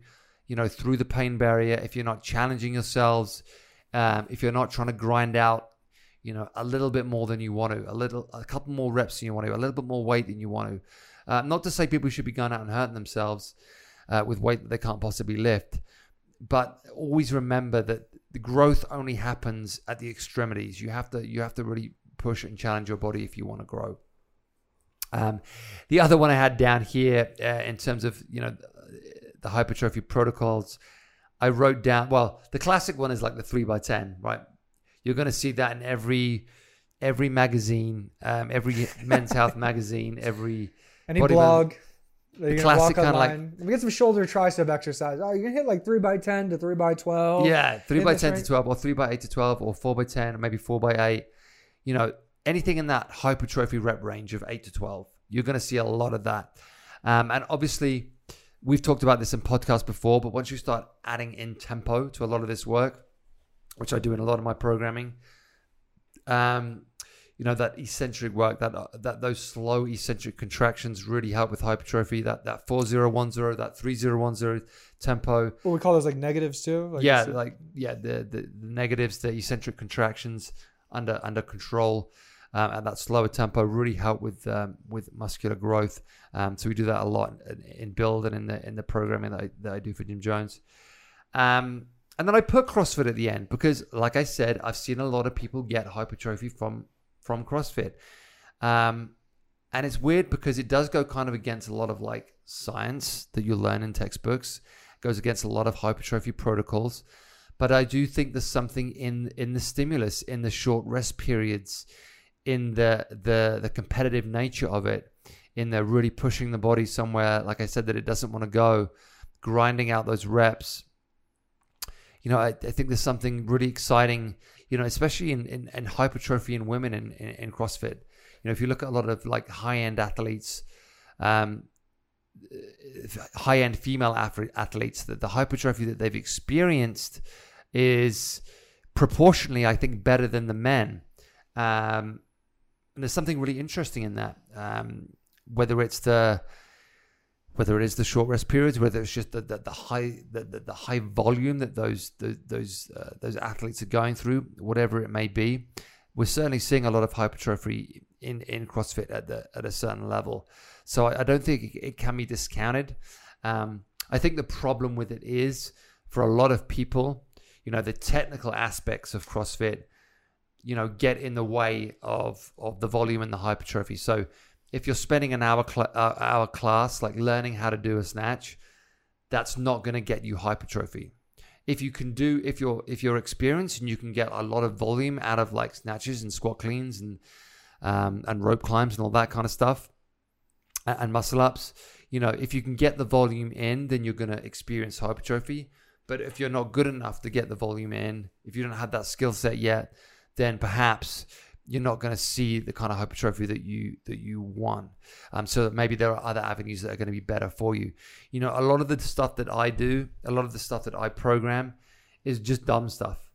through the pain barrier, if you're not challenging yourselves, if you're not trying to grind out, a little bit more than you want to, a couple more reps than you want to, a little bit more weight than you want to. Not to say people should be going out and hurting themselves with weight that they can't possibly lift, but always remember that the growth only happens at the extremities. You have to really push and challenge your body if you want to grow. The other one I had down here in terms of the hypertrophy protocols. I wrote down, well, the classic one is like the 3x10, right? You're going to see that in every magazine, every men's health magazine, every any blog. The classic kind of like, let me get some shoulder tricep exercise. Oh, you're going to hit like 3x10 to 3x12. Yeah, 3x10 to 12 or 3x8 to 12 or 4x10 or maybe 4x8. You know, anything in that hypertrophy rep range of 8 to 12. You're going to see a lot of that. And obviously, we've talked about this in podcasts before, but once you start adding in tempo to a lot of this work, which I do in a lot of my programming, you know, that eccentric work, that those slow eccentric contractions really help with hypertrophy. That 4010, that 3010 tempo. Well, we call those like negatives too. Like yeah, the negatives, the eccentric contractions under control, and that slower tempo really help with muscular growth. So we do that a lot in build and in the programming that I do for Gym Jones. And then I put CrossFit at the end because, like I said, I've seen a lot of people get hypertrophy from CrossFit. And it's weird because it does go kind of against a lot of like science that you learn in textbooks. It goes against a lot of hypertrophy protocols. But I do think there's something in the stimulus, in the short rest periods, in the competitive nature of it, in the really pushing the body somewhere, like I said, that it doesn't want to go, grinding out those reps. You know, I think there's something really exciting, you know, especially in hypertrophy in women in CrossFit. You know, if you look at a lot of like high-end athletes, high-end female athletes, the hypertrophy that they've experienced is proportionally, I think, better than the men. And there's something really interesting in that, whether it is the short rest periods, whether it's just the high volume that those athletes are going through, whatever it may be, we're certainly seeing a lot of hypertrophy in CrossFit at a certain level. So I don't think it can be discounted. I think the problem with it is for a lot of people, you know, the technical aspects of CrossFit, you know, get in the way of the volume and the hypertrophy. So if you're spending an hour class, like learning how to do a snatch, that's not going to get you hypertrophy. If you're experienced and you can get a lot of volume out of like snatches and squat cleans and rope climbs and all that kind of stuff and muscle ups, you know, if you can get the volume in, then you're going to experience hypertrophy. But if you're not good enough to get the volume in, if you don't have that skill set yet, then perhaps you're not going to see the kind of hypertrophy that you want. So that maybe there are other avenues that are going to be better for you. You know, a lot of the stuff that I do, a lot of the stuff that I program is just dumb stuff.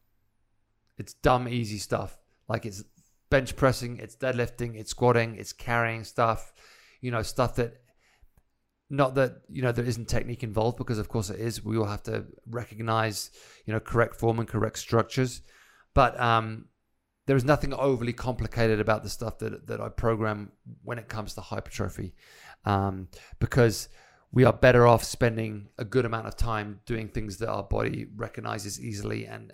It's dumb, easy stuff. Like it's bench pressing, it's deadlifting, it's squatting, it's carrying stuff, you know, stuff that, not that, you know, there isn't technique involved, because of course it is. We all have to recognize, you know, correct form and correct structures. But, there is nothing overly complicated about the stuff that I program when it comes to hypertrophy, because we are better off spending a good amount of time doing things that our body recognizes easily and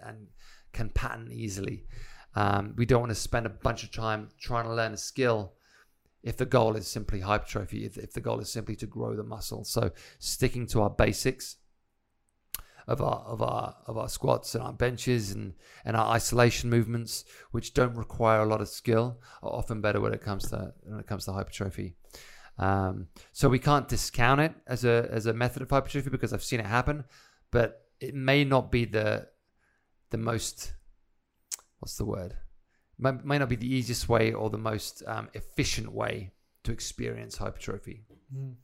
can pattern easily. We don't want to spend a bunch of time trying to learn a skill if the goal is simply hypertrophy, if the goal is simply to grow the muscle. So sticking to our basics of our squats and our benches and our isolation movements, which don't require a lot of skill, are often better when it comes to hypertrophy. So we can't discount it as a method of hypertrophy because I've seen it happen, but it may not be the most, what's the word? May not be the easiest way or the most efficient way to experience hypertrophy. Mm.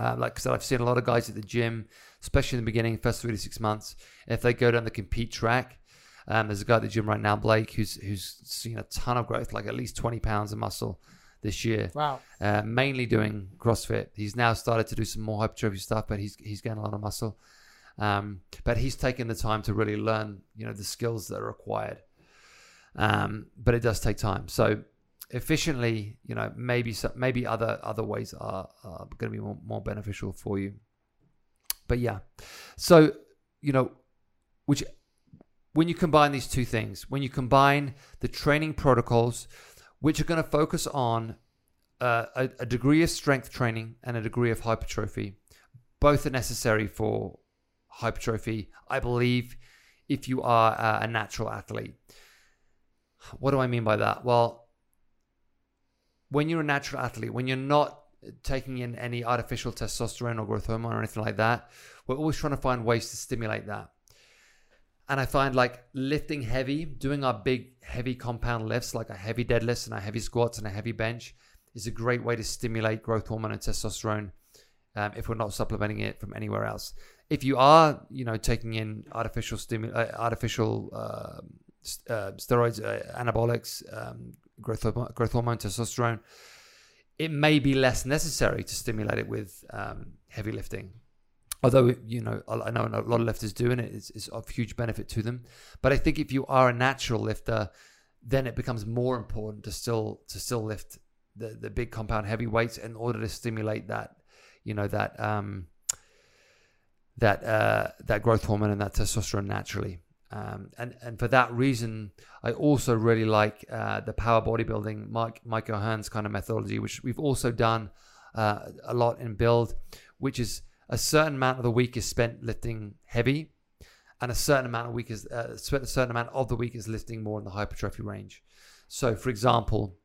Like I said, I've seen a lot of guys at the gym, especially in the beginning, first 3 to 6 months, if they go down the compete track, there's a guy at the gym right now, Blake, who's seen a ton of growth, like at least 20 pounds of muscle this year. Wow. Mainly doing CrossFit. He's now started to do some more hypertrophy stuff, but he's gained a lot of muscle. But he's taken the time to really learn, you know, the skills that are required. But it does take time. So efficiently, you know, maybe other ways are going to be more beneficial for you. But yeah, so, you know, which when you combine these two things, when you combine the training protocols, which are going to focus on a degree of strength training and a degree of hypertrophy, Both are necessary for hypertrophy, I believe, if you are a natural athlete. What do I mean by that? Well, when you're a natural athlete, when you're not taking in any artificial testosterone or growth hormone or anything like that, we're always trying to find ways to stimulate that. And I find like lifting heavy, doing our big heavy compound lifts, like our heavy deadlifts and our heavy squats and a heavy bench, is a great way to stimulate growth hormone and testosterone if we're not supplementing it from anywhere else. If you are, you know, taking in artificial steroids, anabolics, growth hormone, testosterone, it may be less necessary to stimulate it with heavy lifting. Although, you know, I know a lot of lifters do, and it's of huge benefit to them. But I think if you are a natural lifter, then it becomes more important to still lift the big compound heavy weights in order to stimulate that, you know, that growth hormone and that testosterone naturally. And for that reason, I also really like the power bodybuilding, Mike O'Hearn's kind of methodology, which we've also done a lot in Build, which is a certain amount of the week is spent lifting heavy, and a certain amount of the week is lifting more in the hypertrophy range. So, for example,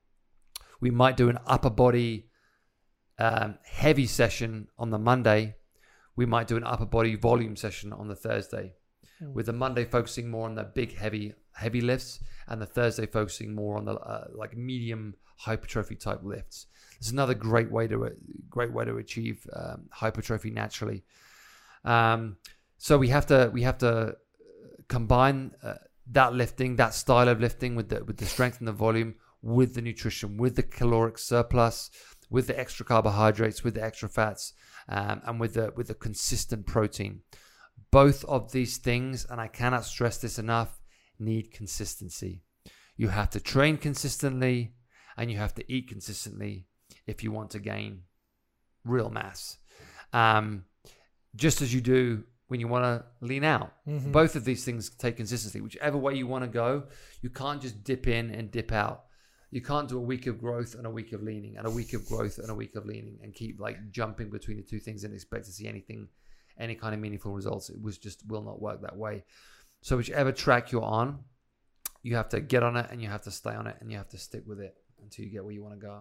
we might do an upper body heavy session on the Monday. We might do an upper body volume session on the Thursday, with the Monday focusing more on the big heavy lifts, and the Thursday focusing more on the like medium hypertrophy type lifts. It's another great way to achieve hypertrophy naturally. So we have to combine that lifting, that style of lifting, with the strength and the volume, with the nutrition, with the caloric surplus, with the extra carbohydrates, with the extra fats, and with the consistent protein. Both of these things, and I cannot stress this enough, need consistency. You have to train consistently, and you have to eat consistently if you want to gain real mass. Just as you do when you want to lean out. Mm-hmm. Both of these things take consistency. Whichever way you want to go, you can't just dip in and dip out. You can't do a week of growth and a week of leaning and a week of growth and a week of leaning and keep like jumping between the two things and expect to see any kind of meaningful results. It just will not work that way. So whichever track you're on, you have to get on it, and you have to stay on it, and you have to stick with it until you get where you want to go.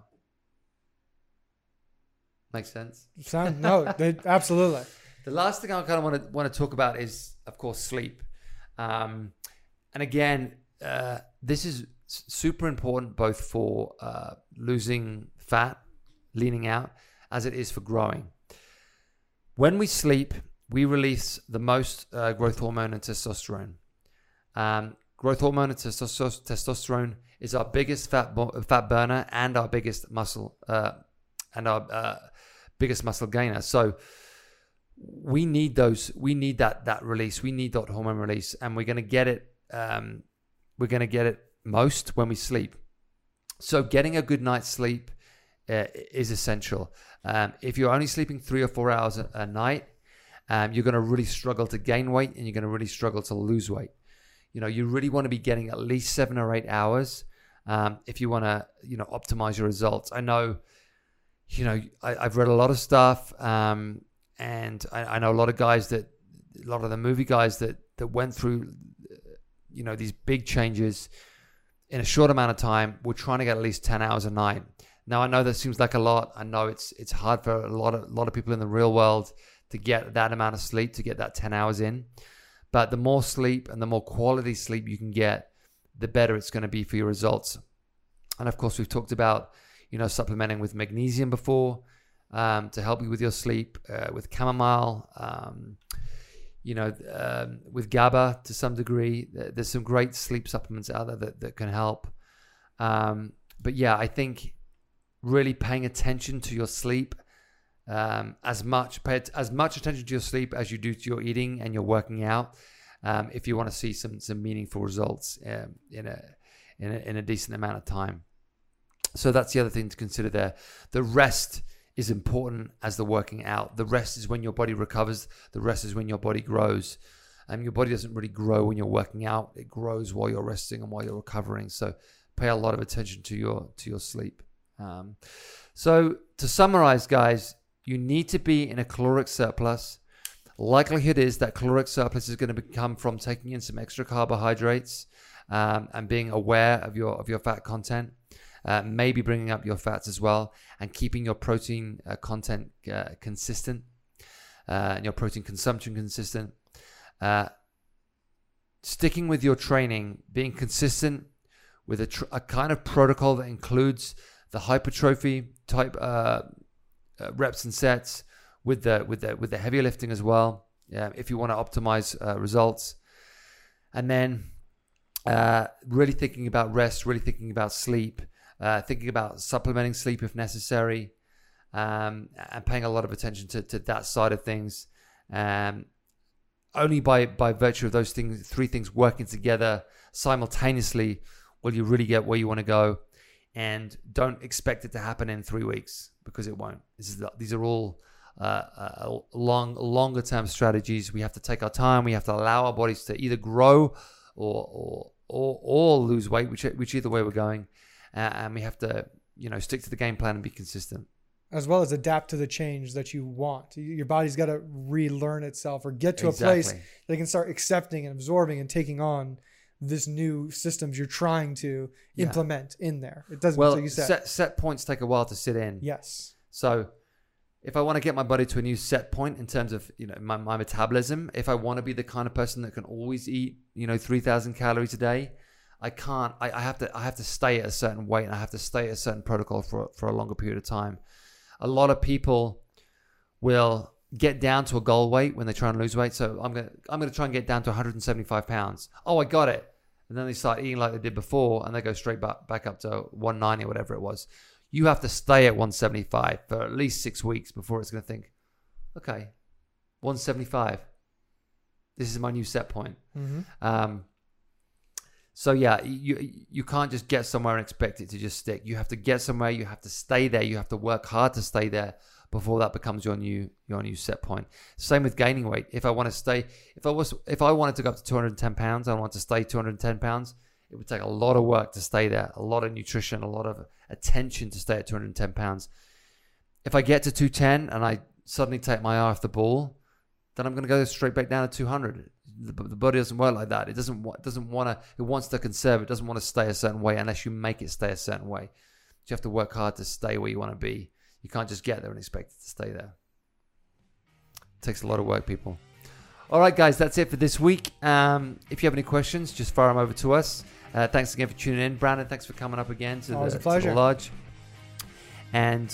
Makes sense? Absolutely. The last thing I kind of want to talk about is, of course, sleep. And again, this is super important both for losing fat, leaning out, as it is for growing. When we sleep, we release the most growth hormone and testosterone. Growth hormone and testosterone is our biggest fat burner and our biggest muscle gainer. So we need those. We need that release. We need that hormone release, and we're going to get it. We're going to get it most when we sleep. So getting a good night's sleep is essential. If you're only sleeping 3 or 4 hours a night, you're going to really struggle to gain weight, and you're going to really struggle to lose weight. You know, you really want to be getting at least 7 or 8 hours if you want to, you know, optimize your results. I know, you know, I've read a lot of stuff, and I know a lot of the movie guys that went through, you know, these big changes in a short amount of time were trying to get at least 10 hours a night. Now, I know that seems like a lot. I know it's hard for a lot of people in the real world to get that amount of sleep, to get that 10 hours in. But the more sleep and the more quality sleep you can get, the better it's going to be for your results. And of course, we've talked about, you know, supplementing with magnesium before to help you with your sleep, with chamomile, with GABA to some degree. There's some great sleep supplements out there that can help. But yeah, I think really paying attention to your sleep, pay as much attention to your sleep as you do to your eating and your working out, if you want to see some meaningful results in a decent amount of time. So that's the other thing to consider there. The rest is important as the working out. The rest is when your body recovers. The rest is when your body grows. Your body doesn't really grow when you're working out. It grows while you're resting and while you're recovering. So pay a lot of attention to your sleep. So to summarize, guys, You need to be in a caloric surplus. Likelihood is that caloric surplus is going to come from taking in some extra carbohydrates and being aware of your fat content. Maybe bringing up your fats as well and keeping your protein content consistent and your protein consumption consistent. Sticking with your training, being consistent with a kind of protocol that includes the hypertrophy type reps and sets with the heavy lifting as well, if you want to optimize results. And then really thinking about rest, really thinking about sleep, thinking about supplementing sleep if necessary, and paying a lot of attention to that side of things. Only by virtue of those things, three things working together simultaneously, will you really get where you want to go. And don't expect it to happen in 3 weeks, because it won't. These are all longer term strategies. We have to take our time. We have to allow our bodies to either grow or lose weight, which either way we're going. And we have to, stick to the game plan and be consistent. As well as adapt to the change that you want. Your body's got to relearn itself or get to a place that it can start accepting and absorbing and taking on this new systems you're trying to implement in there. It doesn't matter what you said. Set points take a while to sit in. Yes. So if I want to get my body to a new set point in terms of my metabolism, if I want to be the kind of person that can always eat 3,000 calories a day, I can't. I have to stay at a certain weight, and I have to stay at a certain protocol for a longer period of time. A lot of people will get down to a goal weight when they try and lose weight. So I'm gonna try and get down to 175 pounds. Oh, I got it, and then they start eating like they did before, and they go straight back up to 190 or whatever it was. You have to stay at 175 for at least 6 weeks before it's gonna think, okay, 175. This is my new set point. Mm-hmm. So yeah, you can't just get somewhere and expect it to just stick. You have to get somewhere. You have to stay there. You have to work hard to stay there before that becomes your new set point. Same with gaining weight. If I want to stay, if I wanted to go up to 210 pounds, I want to stay 210 pounds. It would take a lot of work to stay there, a lot of nutrition, a lot of attention to stay at 210 pounds. If I get to 210 and I suddenly take my eye off the ball, then I'm going to go straight back down to 200. The body doesn't work like that. It wants to conserve. It doesn't want to stay a certain way unless you make it stay a certain way. But you have to work hard to stay where you want to be. You can't just get there and expect it to stay there. It takes a lot of work, people. All right, guys, that's it for this week. If you have any questions, just fire them over to us. Thanks again for tuning in. Brandon, thanks for coming up again to the lodge. And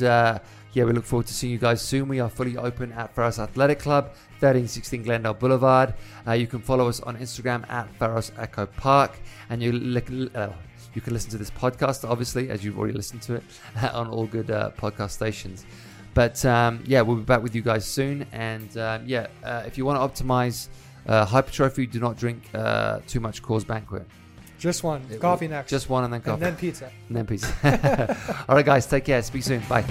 we look forward to seeing you guys soon. We are fully open at Farros Athletic Club, 1316 Glendale Boulevard. You can follow us on Instagram at Farros Echo Park. And you can listen to this podcast, obviously, as you've already listened to it, on all good podcast stations. But we'll be back with you guys soon. And if you want to optimize hypertrophy, do not drink too much Coors Banquet. Just one. Coffee next. Just one and then coffee. And then pizza. All right, guys. Take care. Speak soon. Bye.